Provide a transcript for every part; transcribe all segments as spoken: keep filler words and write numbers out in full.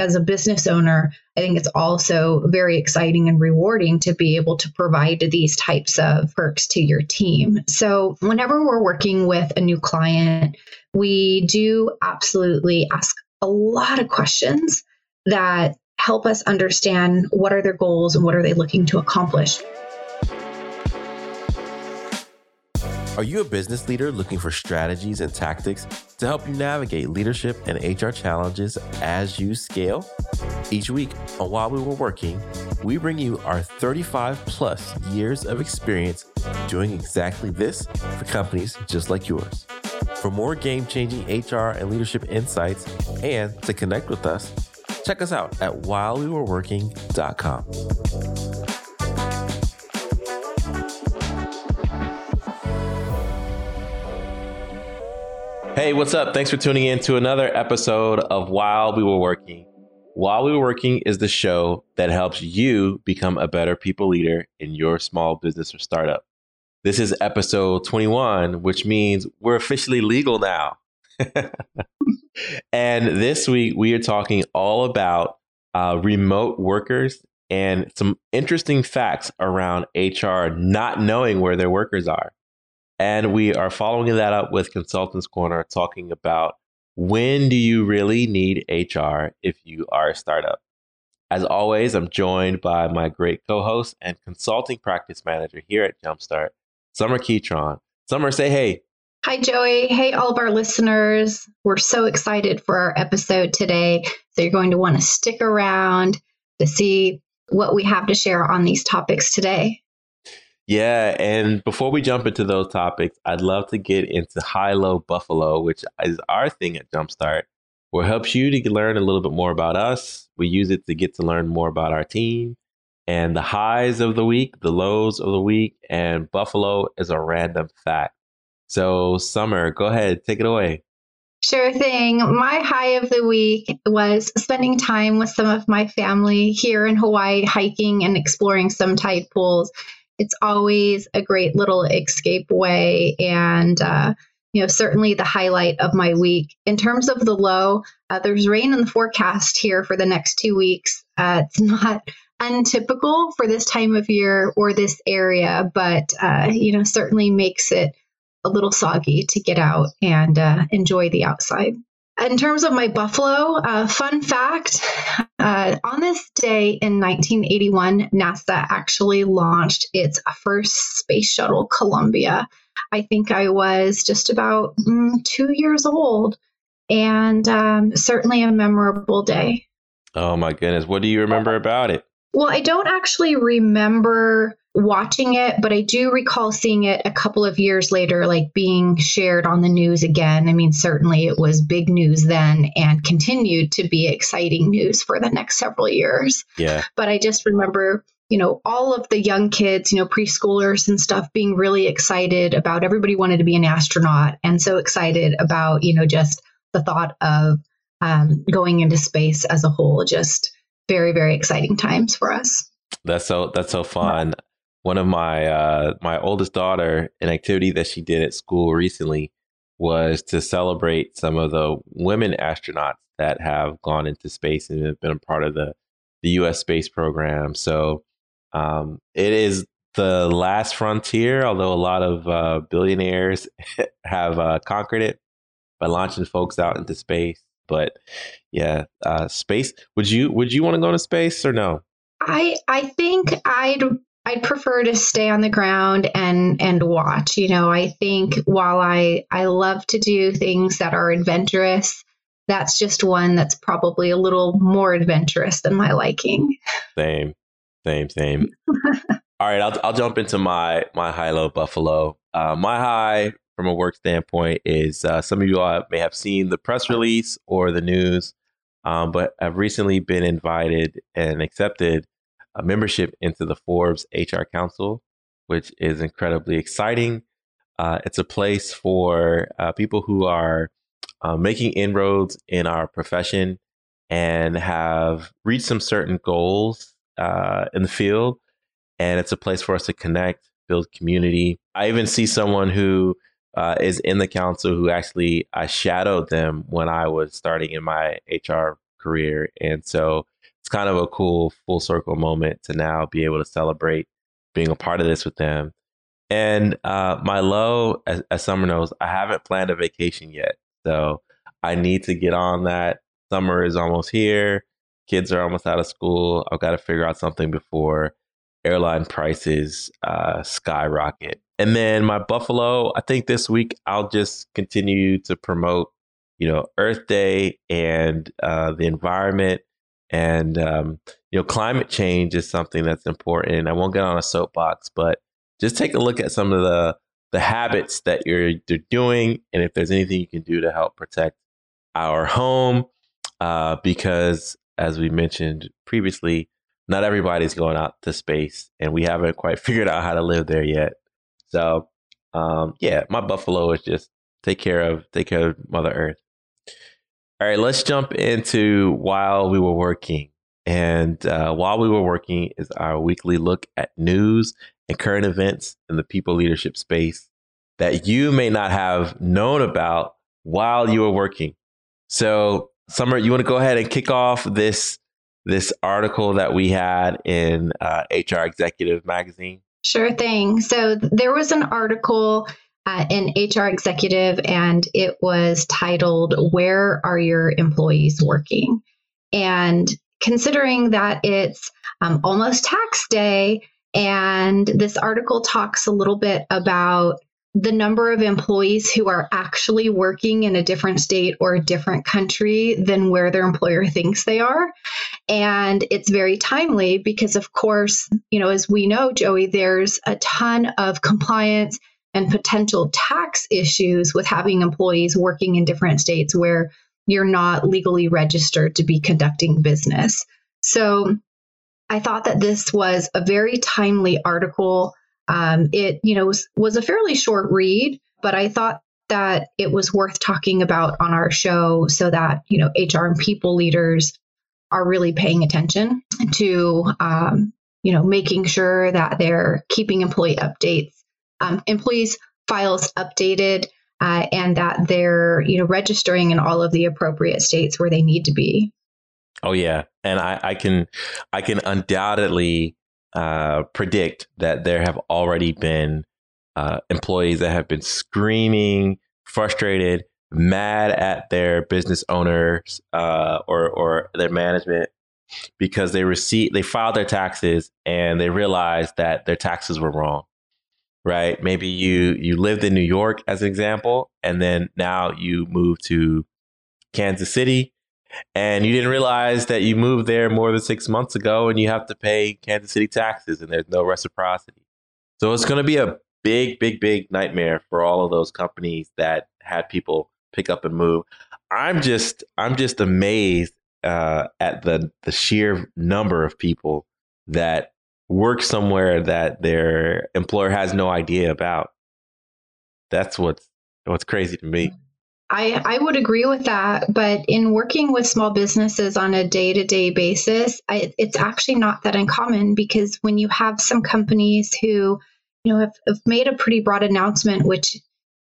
as a business owner, I think it's also very exciting and rewarding to be able to provide these types of perks to your team. So whenever we're working with a new client, we do absolutely ask a lot of questions that help us understand what are their goals and what are they looking to accomplish. Are you a business leader looking for strategies and tactics to help you navigate leadership and H R challenges as you scale? Each week on While We Were Working, we bring you our thirty-five plus years of experience doing exactly this for companies just like yours. For more game-changing H R and leadership insights and to connect with us, check us out at while we were working dot com. Hey, what's up? Thanks for tuning in to another episode of While We Were Working. While We Were Working is the show that helps you become a better people leader in your small business or startup. This is episode twenty-one, which means we're officially legal now. And this week we are talking all about uh, remote workers and some interesting facts around H R not knowing where their workers are. And we are following that up with Consultants Corner, talking about when do you really need H R if you are a startup? As always, I'm joined by my great co-host and consulting practice manager here at Jumpstart, Summer Keytron. Summer, say hey. Hi, Joey. Hey, all of our listeners. We're so excited for our episode today. So you're going to want to stick around to see what we have to share on these topics today. Yeah, and before we jump into those topics, I'd love to get into High-Low Buffalo, which is our thing at Jumpstart, where it helps you to learn a little bit more about us. We use it to get to learn more about our team, and the highs of the week, the lows of the week, and Buffalo is a random fact. So, Summer, go ahead, take it away. Sure thing. My high of the week was spending time with some of my family here in Hawaii, hiking and exploring some tide pools. It's always a great little escape way, and uh, you know, certainly the highlight of my week. In terms of the low, uh, there's rain in the forecast here for the next two weeks. Uh, it's not untypical for this time of year or this area, but uh, you know, certainly makes it a little soggy to get out and uh, enjoy the outside. In terms of my Buffalo, uh, fun fact, uh, on this day in nineteen eighty-one, NASA actually launched its first space shuttle, Columbia. I think I was just about mm, two years old, and um, certainly a memorable day. Oh, my goodness. What do you remember about it? Well, I don't actually remember watching it, but I do recall seeing it a couple of years later, like being shared on the news again. I mean, certainly it was big news then and continued to be exciting news for the next several years. Yeah. But I just remember, you know, all of the young kids, you know, preschoolers and stuff being really excited about, everybody wanted to be an astronaut and so excited about, you know, just the thought of um, going into space as a whole, just very, very exciting times for us. That's so, that's so fun. Yeah. One of my uh, my oldest daughter, an activity that she did at school recently was to celebrate some of the women astronauts that have gone into space and have been a part of the, the U S space program. So um, it is the last frontier, although a lot of uh, billionaires have uh, conquered it by launching folks out into space. But yeah, uh, space. Would you would you want to go to space or no? I I think I'd. I'd prefer to stay on the ground and, and watch. You know, I think while I, I love to do things that are adventurous, that's just one that's probably a little more adventurous than my liking. Same, same, same. All right, I'll I'll jump into my my high-low Buffalo. Uh, my high from a work standpoint is uh, some of you all may have seen the press release or the news, um, but I've recently been invited and accepted a membership into the Forbes H R Council, which is incredibly exciting. Uh, it's a place for uh, people who are uh, making inroads in our profession and have reached some certain goals uh, in the field. And it's a place for us to connect, build community. I even see someone who uh, is in the council who actually I shadowed them when I was starting in my H R career. And so it's kind of a cool full circle moment to now be able to celebrate being a part of this with them. And uh, my low, as, as summer knows, I haven't planned a vacation yet. So I need to get on that. Summer is almost here. Kids are almost out of school. I've got to figure out something before airline prices uh, skyrocket. And then my Buffalo, I think this week I'll just continue to promote, you know, Earth Day and uh, the environment. And, um, you know, climate change is something that's important. I won't get on a soapbox, but just take a look at some of the, the habits that you're, you're doing, and if there's anything you can do to help protect our home, uh, because as we mentioned previously, not everybody's going out to space, and we haven't quite figured out how to live there yet. So, um, yeah, my Buffalo is just take care of take care of Mother Earth. All right, let's jump into While We Were Working. And uh, While We Were Working is our weekly look at news and current events in the people leadership space that you may not have known about while you were working. So, Summer, you want to go ahead and kick off this this article that we had in uh, H R Executive magazine? Sure thing. So there was an article uh, in H R Executive, and it was titled, "Where Are Your Employees Working?" And considering that it's um, almost tax day, and this article talks a little bit about the number of employees who are actually working in a different state or a different country than where their employer thinks they are. And it's very timely because, of course, you know, as we know, Joey, there's a ton of compliance and potential tax issues with having employees working in different states where you're not legally registered to be conducting business. So I thought that this was a very timely article. Um, it, you know, was, was a fairly short read, but I thought that it was worth talking about on our show so that, you know, H R and people leaders are really paying attention to, um, you know, making sure that they're keeping employee updates, um, employees' files updated, uh, and that they're, you know, registering in all of the appropriate states where they need to be. Oh, yeah. And I, I can I can undoubtedly Uh, predict that there have already been uh, employees that have been screaming, frustrated, mad at their business owners uh, or or their management because they received they filed their taxes and they realized that their taxes were wrong. Right? Maybe you you lived in New York as an example, and then now you move to Kansas City. And you didn't realize that you moved there more than six months ago and you have to pay Kansas City taxes and there's no reciprocity. So it's going to be a big, big, big nightmare for all of those companies that had people pick up and move. I'm just I'm just amazed uh, at the, the sheer number of people that work somewhere that their employer has no idea about. That's what's what's crazy to me. I, I would agree with that, but in working with small businesses on a day-to-day basis, I, it's actually not that uncommon because when you have some companies who, you know, have, have made a pretty broad announcement, which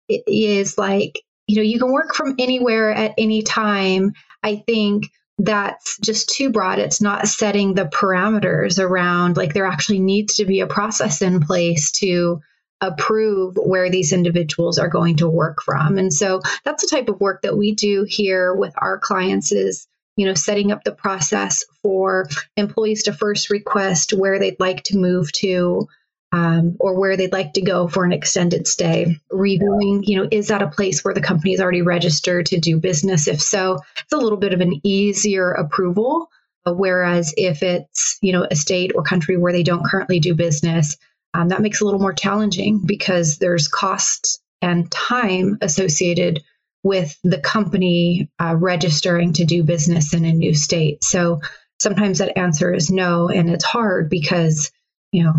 is like, you know, you can work from anywhere at any time. I think that's just too broad. It's not setting the parameters around, like there actually needs to be a process in place to approve where these individuals are going to work from. And so that's the type of work that we do here with our clients is, you know, setting up the process for employees to first request where they'd like to move to um, or where they'd like to go for an extended stay. Reviewing, you know, is that a place where the company is already registered to do business? If so, it's a little bit of an easier approval. Whereas if it's, you know, a state or country where they don't currently do business, Um, that makes it a little more challenging because there's costs and time associated with the company uh, registering to do business in a new state. So sometimes that answer is no, and it's hard because, you know,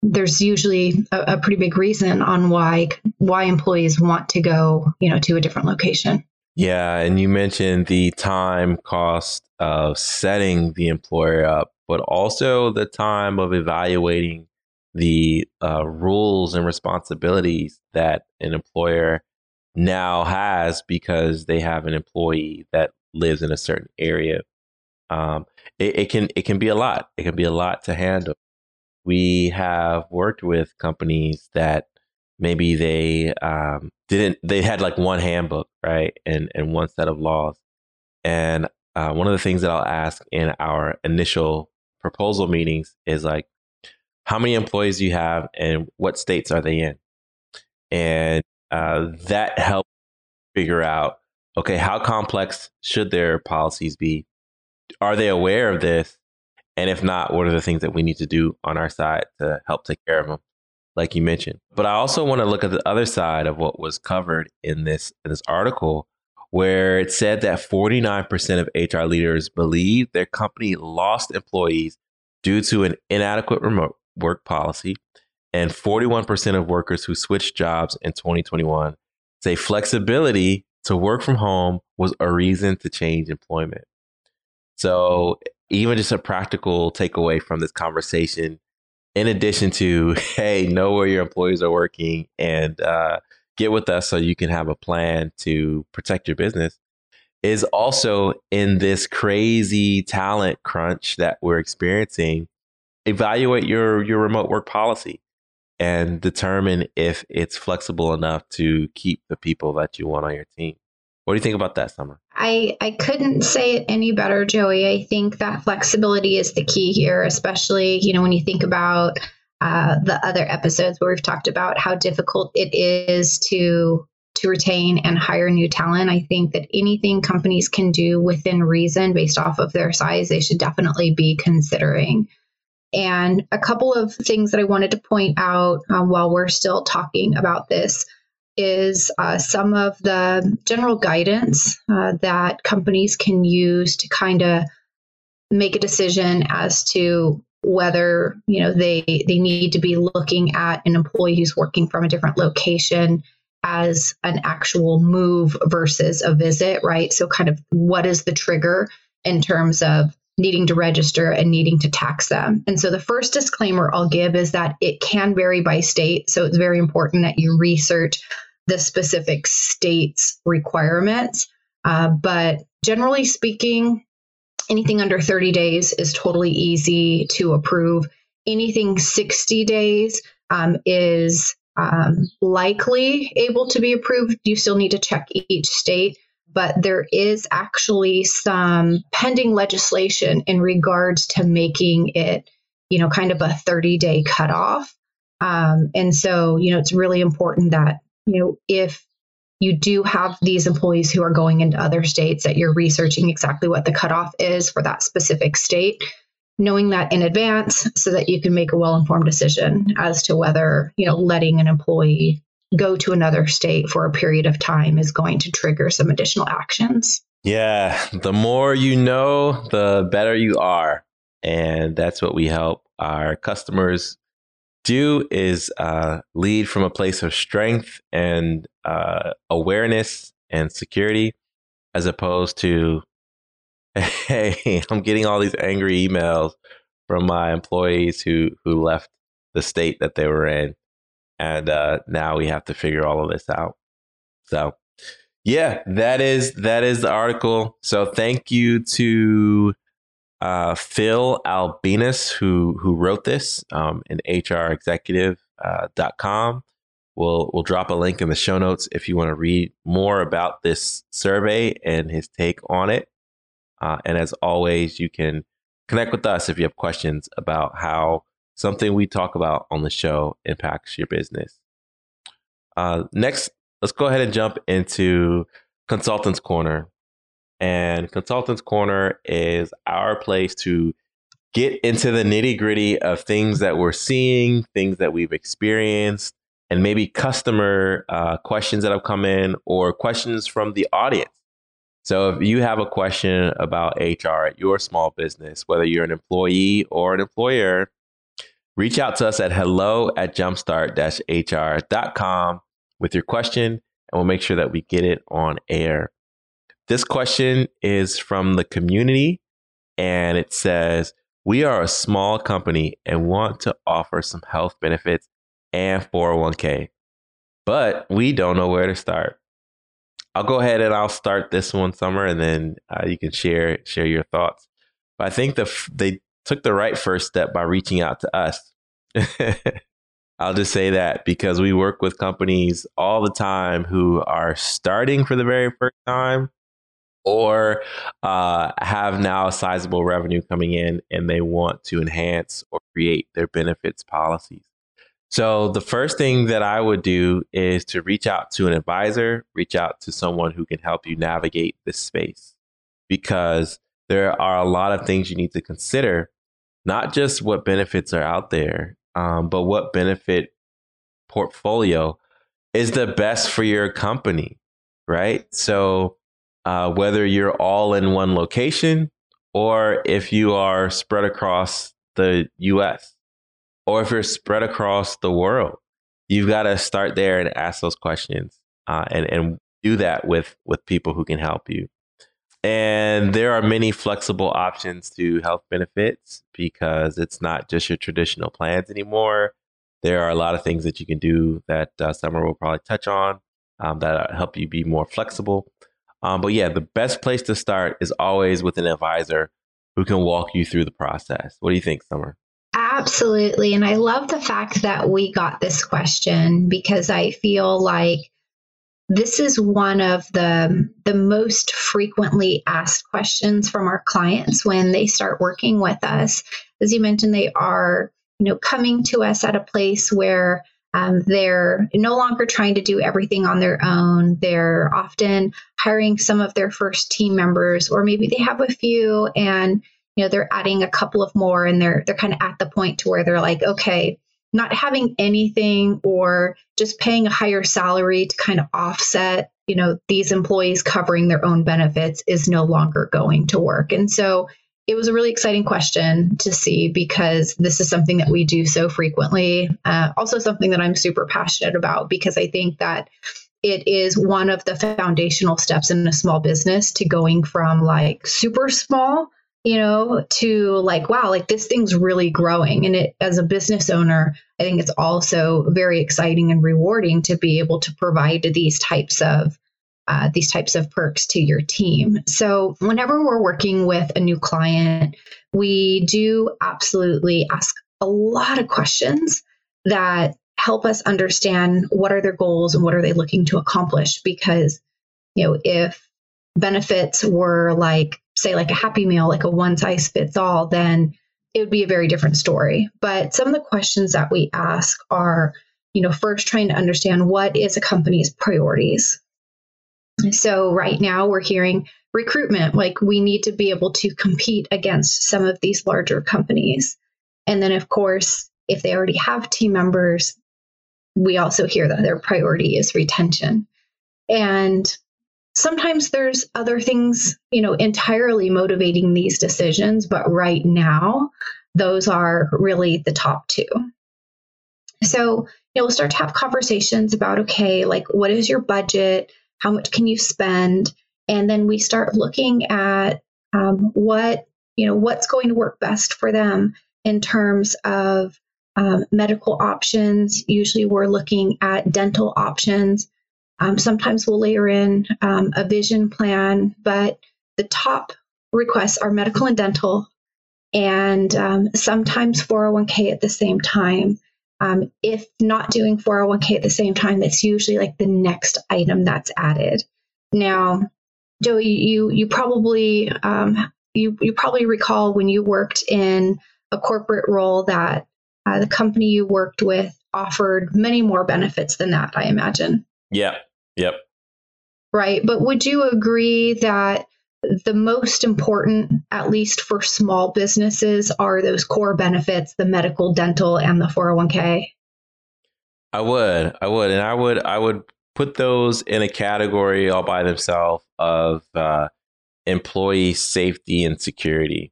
there's usually a, a pretty big reason on why why employees want to go, you know, to a different location. Yeah, and you mentioned the time cost of setting the employer up, but also the time of evaluating the uh, rules and responsibilities that an employer now has because they have an employee that lives in a certain area Um, it, it can it can be a lot. It can be a lot to handle. We have worked with companies that maybe they um, didn't. They had like one handbook, right, and and one set of laws. And uh, one of the things that I'll ask in our initial proposal meetings is like, how many employees do you have, and what states are they in? And uh, that helps figure out, okay, how complex should their policies be? Are they aware of this? And if not, what are the things that we need to do on our side to help take care of them, like you mentioned? But I also want to look at the other side of what was covered in this, in this article, where it said that forty-nine percent of H R leaders believe their company lost employees due to an inadequate remote work policy. And forty-one percent of workers who switched jobs in twenty twenty-one say flexibility to work from home was a reason to change employment. So even just a practical takeaway from this conversation, in addition to, hey, know where your employees are working and uh, get with us so you can have a plan to protect your business, is also in this crazy talent crunch that we're experiencing, evaluate your, your remote work policy and determine if it's flexible enough to keep the people that you want on your team. What do you think about that, Summer? I, I couldn't say it any better, Joey. I think that flexibility is the key here, especially, you know, when you think about uh, the other episodes where we've talked about how difficult it is to to retain and hire new talent. I think that anything companies can do within reason based off of their size, they should definitely be considering. And a couple of things that I wanted to point out um, while we're still talking about this is uh, some of the general guidance uh, that companies can use to kind of make a decision as to whether, you know, they, they need to be looking at an employee who's working from a different location as an actual move versus a visit, right? So kind of what is the trigger in terms of needing to register and needing to tax them. And so the first disclaimer I'll give is that it can vary by state. So it's very important that you research the specific state's requirements. Uh, but generally speaking, anything under thirty days is totally easy to approve. Anything sixty days um, is um, likely able to be approved. You still need to check each state. But there is actually some pending legislation in regards to making it, you know, kind of a thirty-day cutoff. Um, and so, you know, it's really important that, you know, if you do have these employees who are going into other states, that you're researching exactly what the cutoff is for that specific state, knowing that in advance so that you can make a well-informed decision as to whether, you know, letting an employee go to another state for a period of time is going to trigger some additional actions. Yeah. The more you know, the better you are. And that's what we help our customers do, is uh, lead from a place of strength and uh, awareness and security, as opposed to, hey, I'm getting all these angry emails from my employees who, who left the state that they were in. And uh, now we have to figure all of this out. So, yeah, that is that is the article. So thank you to uh, Phil Albinas, who who wrote this um, in H R executive dot com. Uh, we'll we'll drop a link in the show notes if you want to read more about this survey and his take on it. Uh, and as always, you can connect with us if you have questions about how something we talk about on the show impacts your business. Uh, next, let's go ahead and jump into Consultants Corner. And Consultants Corner is our place to get into the nitty-gritty of things that we're seeing, things that we've experienced, and maybe customer uh, questions that have come in or questions from the audience. So if you have a question about H R at your small business, whether you're an employee or an employer, reach out to us at hello at jumpstart dash H R dot com with your question, and we'll make sure that we get it on air. This question is from the community, and it says, we are a small company and want to offer some health benefits and four oh one k, but we don't know where to start. I'll go ahead and I'll start this one, Summer, and then uh, you can share, share your thoughts. But I think the they took the right first step by reaching out to us. I'll just say that, because we work with companies all the time who are starting for the very first time, or uh, have now sizable revenue coming in and they want to enhance or create their benefits policies. So the first thing that I would do is to reach out to an advisor, reach out to someone who can help you navigate this space, because there are a lot of things you need to consider, not just what benefits are out there, um, but what benefit portfolio is the best for your company, right? So Uh, whether you're all in one location, or if you are spread across the U S, or if you're spread across the world, you've got to start there and ask those questions uh, and, and do that with, with people who can help you. And there are many flexible options to health benefits, because it's not just your traditional plans anymore. There are a lot of things that you can do that uh, Summer will probably touch on um, that help you be more flexible. Um, but yeah, the best place to start is always with an advisor who can walk you through the process. What do you think, Summer? Absolutely. And I love the fact that we got this question, because I feel like this is one of the, the most frequently asked questions from our clients when they start working with us. As you mentioned, they are, you know, coming to us at a place where Um, they're no longer trying to do everything on their own. They're often hiring some of their first team members, or maybe they have a few and, you know, they're adding a couple of more, and they're, they're kind of at the point to where they're like, okay, not having anything or just paying a higher salary to kind of offset, you know, these employees covering their own benefits is no longer going to work. And so it was a really exciting question to see, because this is something that we do so frequently. Uh, also something that I'm super passionate about, because I think that it is one of the foundational steps in a small business to going from like super small, you know, to like, wow, like this thing's really growing. And it, as a business owner, I think it's also very exciting and rewarding to be able to provide these types of Uh, these types of perks to your team. So whenever we're working with a new client, we do absolutely ask a lot of questions that help us understand what are their goals and what are they looking to accomplish. Because, you know, if benefits were like, say, like a Happy Meal, like a one size fits all, then it would be a very different story. But some of the questions that we ask are, you know, first trying to understand what is a company's priorities. So right now we're hearing recruitment, like we need to be able to compete against some of these larger companies. And then, of course, if they already have team members, we also hear that their priority is retention. And sometimes there's other things, you know, entirely motivating these decisions. But right now, those are really the top two. So, you know, we'll start to have conversations about, okay, like, what is your budget? How much can you spend? And then we start looking at um, what, you know, what's going to work best for them in terms of um, medical options. Usually we're looking at dental options. Um, sometimes we'll layer in um, a vision plan, but the top requests are medical and dental, and um, sometimes four oh one k at the same time. Um, if not doing four oh one k at the same time, that's usually like the next item that's added. Now, Joey, you you probably um, you you probably recall when you worked in a corporate role that uh, the company you worked with offered many more benefits than that, I imagine. Yeah. Yep. Right. But would you agree that the most important, at least for small businesses, are those core benefits, the medical, dental, and the four oh one k? I would, I would. And I would, I would put those in a category all by themselves of uh, employee safety and security.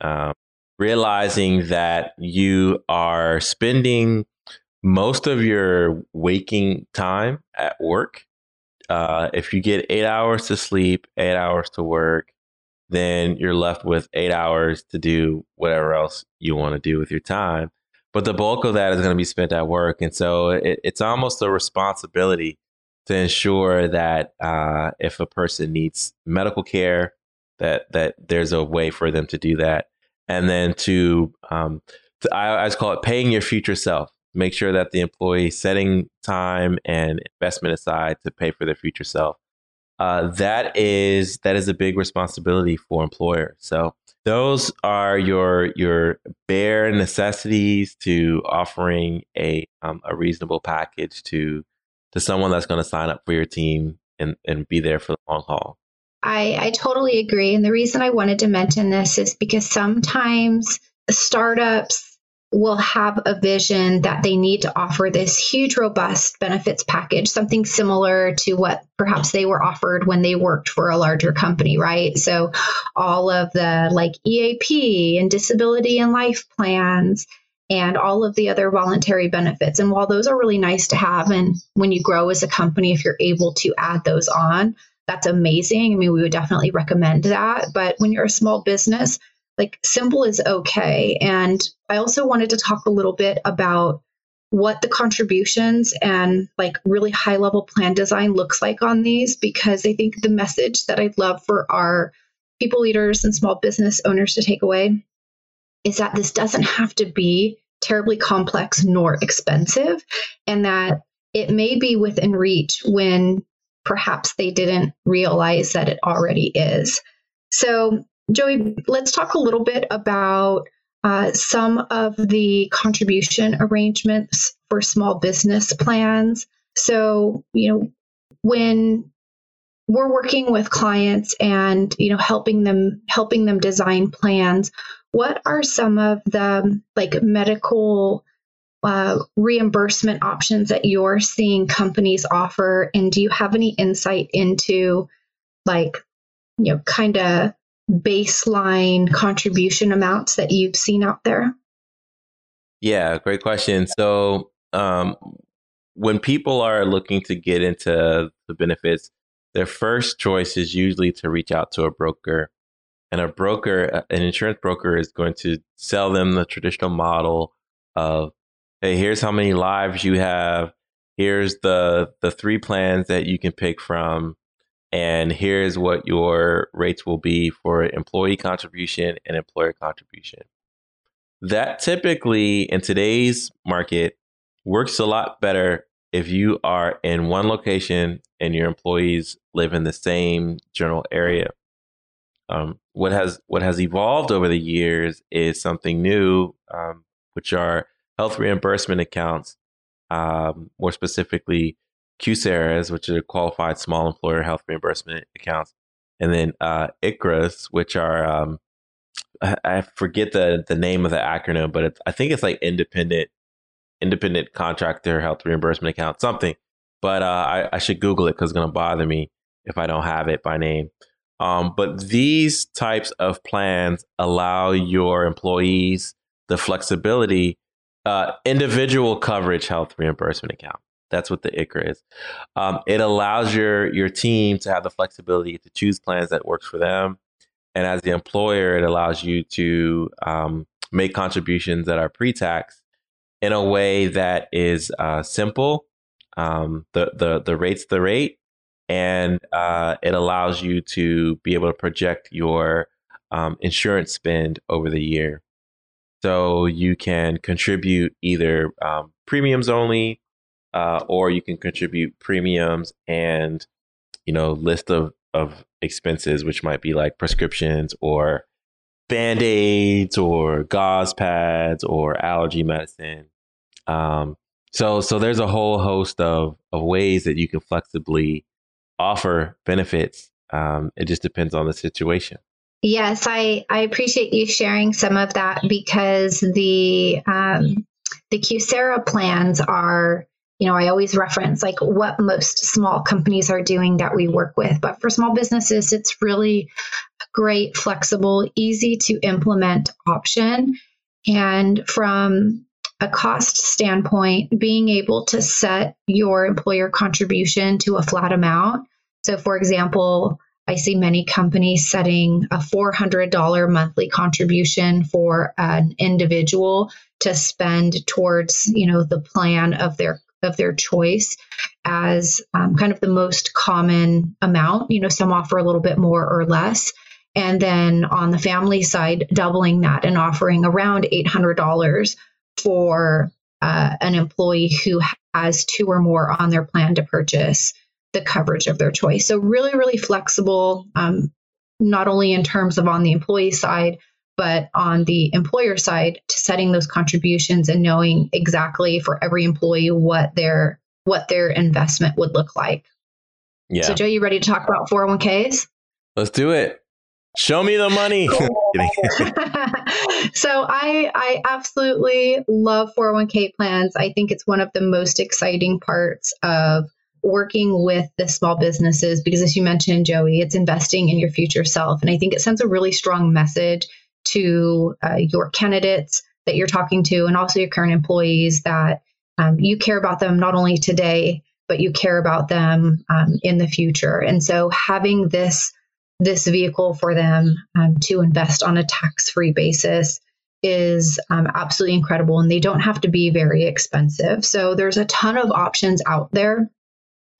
Um, realizing that you are spending most of your waking time at work. Uh, if you get eight hours to sleep, eight hours to work, then you're left with eight hours to do whatever else you want to do with your time. But the bulk of that is going to be spent at work. And so it, it's almost a responsibility to ensure that uh, if a person needs medical care, that that there's a way for them to do that. And then to, um, to I always call it paying your future self. Make sure that the employee setting time and investment aside to pay for their future self. Uh, that is that is a big responsibility for employers. So those are your your bare necessities to offering a um, a reasonable package to to someone that's going to sign up for your team and, and be there for the long haul. I, I totally agree. And the reason I wanted to mention this is because sometimes startups will have a vision that they need to offer this huge, robust benefits package, something similar to what perhaps they were offered when they worked for a larger company, right? So all of the like E A P and disability and life plans and all of the other voluntary benefits. And while those are really nice to have, and when you grow as a company, if you're able to add those on, that's amazing. I mean, we would definitely recommend that. But when you're a small business, like simple is okay. And I also wanted to talk a little bit about what the contributions and like really high level plan design looks like on these, because I think the message that I'd love for our people leaders and small business owners to take away is that this doesn't have to be terribly complex nor expensive, and that it may be within reach when perhaps they didn't realize that it already is. So Joey, let's talk a little bit about uh, some of the contribution arrangements for small business plans. So, you know, when we're working with clients and, you know, helping them, helping them design plans, what are some of the like medical uh, reimbursement options that you're seeing companies offer? And do you have any insight into like, you know, kind of baseline contribution amounts that you've seen out there? Yeah, great question. So um, when people are looking to get into the benefits, their first choice is usually to reach out to a broker. And a broker, an insurance broker, is going to sell them the traditional model of, hey, here's how many lives you have, here's the the three plans that you can pick from, and here's what your rates will be for employee contribution and employer contribution. That typically, in today's market, works a lot better if you are in one location and your employees live in the same general area. Um, what has what has evolved over the years is something new, um, which are health reimbursement accounts, um, more specifically Q S E H R As, which are qualified small employer health reimbursement accounts, and then uh, I C R As, which are, um, I, I forget the, the name of the acronym, but it's, I think it's like independent independent contractor health reimbursement account, something. But uh, I, I should Google it because it's going to bother me if I don't have it by name. Um, but these types of plans allow your employees the flexibility, uh, individual coverage health reimbursement account. That's what the I C R A is. Um, it allows your your team to have the flexibility to choose plans that work for them. And as the employer, it allows you to um, make contributions that are pre-tax in a way that is uh, simple. Um, the, the, the rate's the rate. And uh, it allows you to be able to project your um, insurance spend over the year. So you can contribute either um, premiums only, Uh, or you can contribute premiums and, you know, list of, of expenses, which might be like prescriptions or Band-Aids or gauze pads or allergy medicine. Um, so so there's a whole host of, of ways that you can flexibly offer benefits. Um, it just depends on the situation. Yes, I, I appreciate you sharing some of that, because the, um, the Q S E H R A plans are, you know, I always reference like what most small companies are doing that we work with. But for small businesses, it's really a great, flexible, easy to implement option. And from a cost standpoint, being able to set your employer contribution to a flat amount. So, for example, I see many companies setting a four hundred dollars monthly contribution for an individual to spend towards, you know, the plan of their of their choice as um, kind of the most common amount. You know, some offer a little bit more or less. And then on the family side, doubling that and offering around eight hundred dollars for uh, an employee who has two or more on their plan to purchase the coverage of their choice. So really, really flexible, um, not only in terms of on the employee side, but on the employer side to setting those contributions and knowing exactly for every employee what their what their investment would look like. Yeah. So Joe, you ready to talk about four oh one k's? Let's do it. Show me the money. So I I absolutely love four oh one k plans. I think it's one of the most exciting parts of working with the small businesses, because as you mentioned, Joey, it's investing in your future self. And I think it sends a really strong message to uh, your candidates that you're talking to, and also your current employees, that um, you care about them not only today, but you care about them um, in the future. And so having this this vehicle for them um, to invest on a tax-free basis is um, absolutely incredible. And they don't have to be very expensive. So there's a ton of options out there.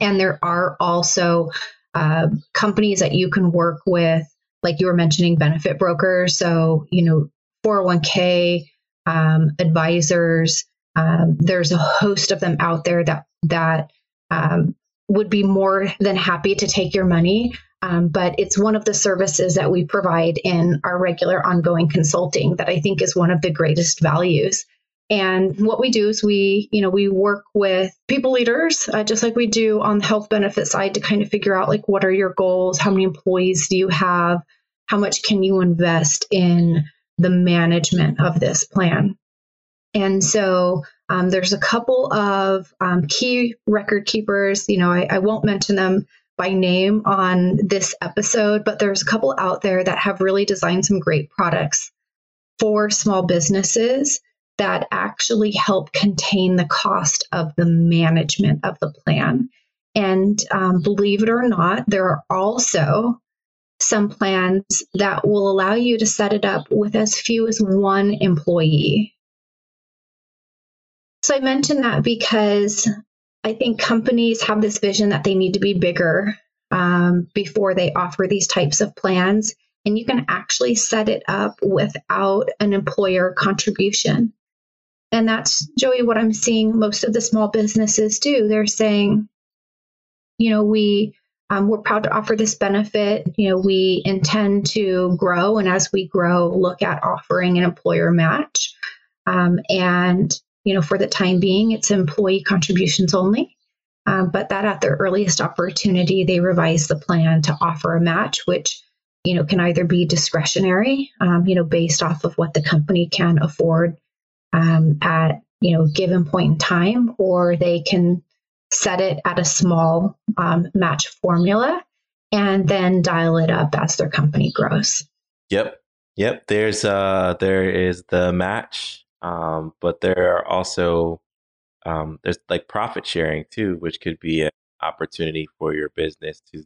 And there are also uh, companies that you can work with, like you were mentioning, benefit brokers. So, you know, four oh one k um, advisors, um, there's a host of them out there that that um, would be more than happy to take your money. Um, but it's one of the services that we provide in our regular ongoing consulting that I think is one of the greatest values. And what we do is we, you know, we work with people leaders, uh, just like we do on the health benefit side, to kind of figure out, like, what are your goals? How many employees do you have? How much can you invest in the management of this plan? And so um, there's a couple of um, key record keepers. You know, I, I won't mention them by name on this episode, but there's a couple out there that have really designed some great products for small businesses that actually help contain the cost of the management of the plan. And um, believe it or not, there are also some plans that will allow you to set it up with as few as one employee. So I mentioned that because I think companies have this vision that they need to be bigger um, before they offer these types of plans. And you can actually set it up without an employer contribution. And that's, Joey, what I'm seeing most of the small businesses do. They're saying, you know, we, um, we're proud to offer this benefit. You know, we intend to grow. And as we grow, look at offering an employer match. Um, and, you know, for the time being, it's employee contributions only. Um, but that at their earliest opportunity, they revise the plan to offer a match, which, you know, can either be discretionary, um, you know, based off of what the company can afford um, at, you know, given point in time, or they can set it at a small um, match formula and then dial it up as their company grows. Yep. Yep. There's uh, there is the match, um, but there are also um, there's like profit sharing too, which could be an opportunity for your business to,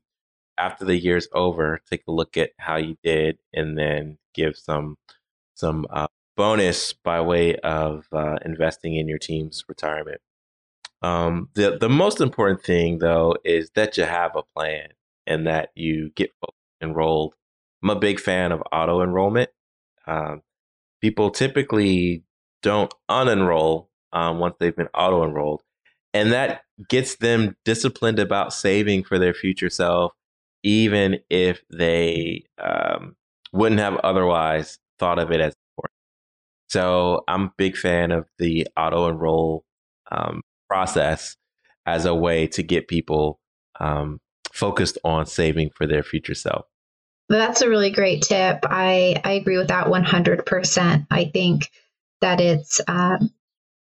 after the year's over, take a look at how you did and then give some some uh, bonus by way of uh, investing in your team's retirement. Um, the, the most important thing, though, is that you have a plan and that you get enrolled. I'm a big fan of auto enrollment. Um, people typically don't unenroll um, once they've been auto enrolled. And that gets them disciplined about saving for their future self, even if they um, wouldn't have otherwise thought of it as important. So I'm a big fan of the auto-enroll um, process as a way to get people um, focused on saving for their future self. That's a really great tip. I, I agree with that one hundred percent. I think that it's um,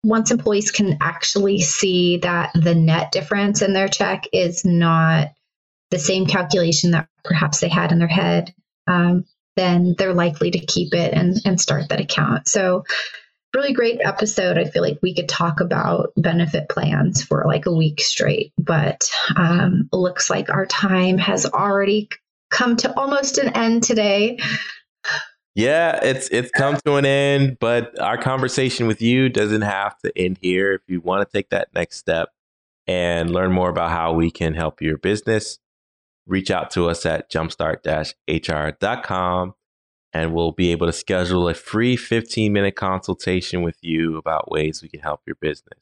once employees can actually see that the net difference in their check is not the same calculation that perhaps they had in their head, um, then they're likely to keep it and, and start that account. So really great episode. I feel like we could talk about benefit plans for like a week straight, but um, looks like our time has already come to almost an end today. Yeah, it's it's come to an end, but our conversation with you doesn't have to end here. If you want to take that next step and learn more about how we can help your business, reach out to us at jumpstart dash h r dot com, and we'll be able to schedule a free fifteen minute consultation with you about ways we can help your business.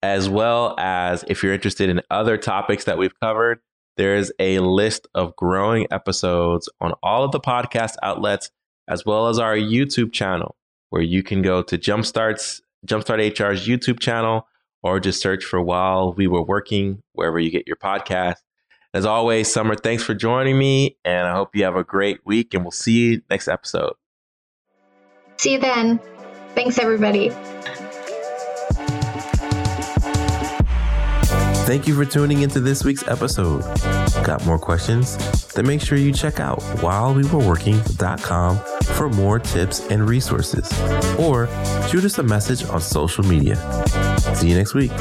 As well as, if you're interested in other topics that we've covered, there's a list of growing episodes on all of the podcast outlets, as well as our YouTube channel, where you can go to Jumpstart's, Jumpstart H R's YouTube channel, or just search for While We Were Working, wherever you get your podcast. As always, Summer, thanks for joining me, and I hope you have a great week, and we'll see you next episode. See you then. Thanks, everybody. Thank you for tuning into this week's episode. Got more questions? Then make sure you check out while we were working dot com for more tips and resources, or shoot us a message on social media. See you next week.